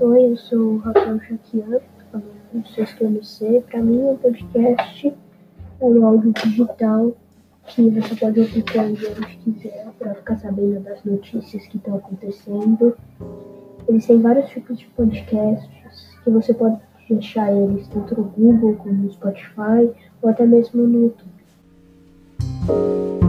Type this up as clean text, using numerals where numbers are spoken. Oi, eu sou o Rafael Jaquian, do Sosquia OMC. Para mim, o podcast é um áudio digital que você pode ouvir quando quiser para ficar sabendo das notícias que estão acontecendo. Eles têm vários tipos de podcasts que você pode deixar eles tanto no Google como no Spotify ou até mesmo no YouTube.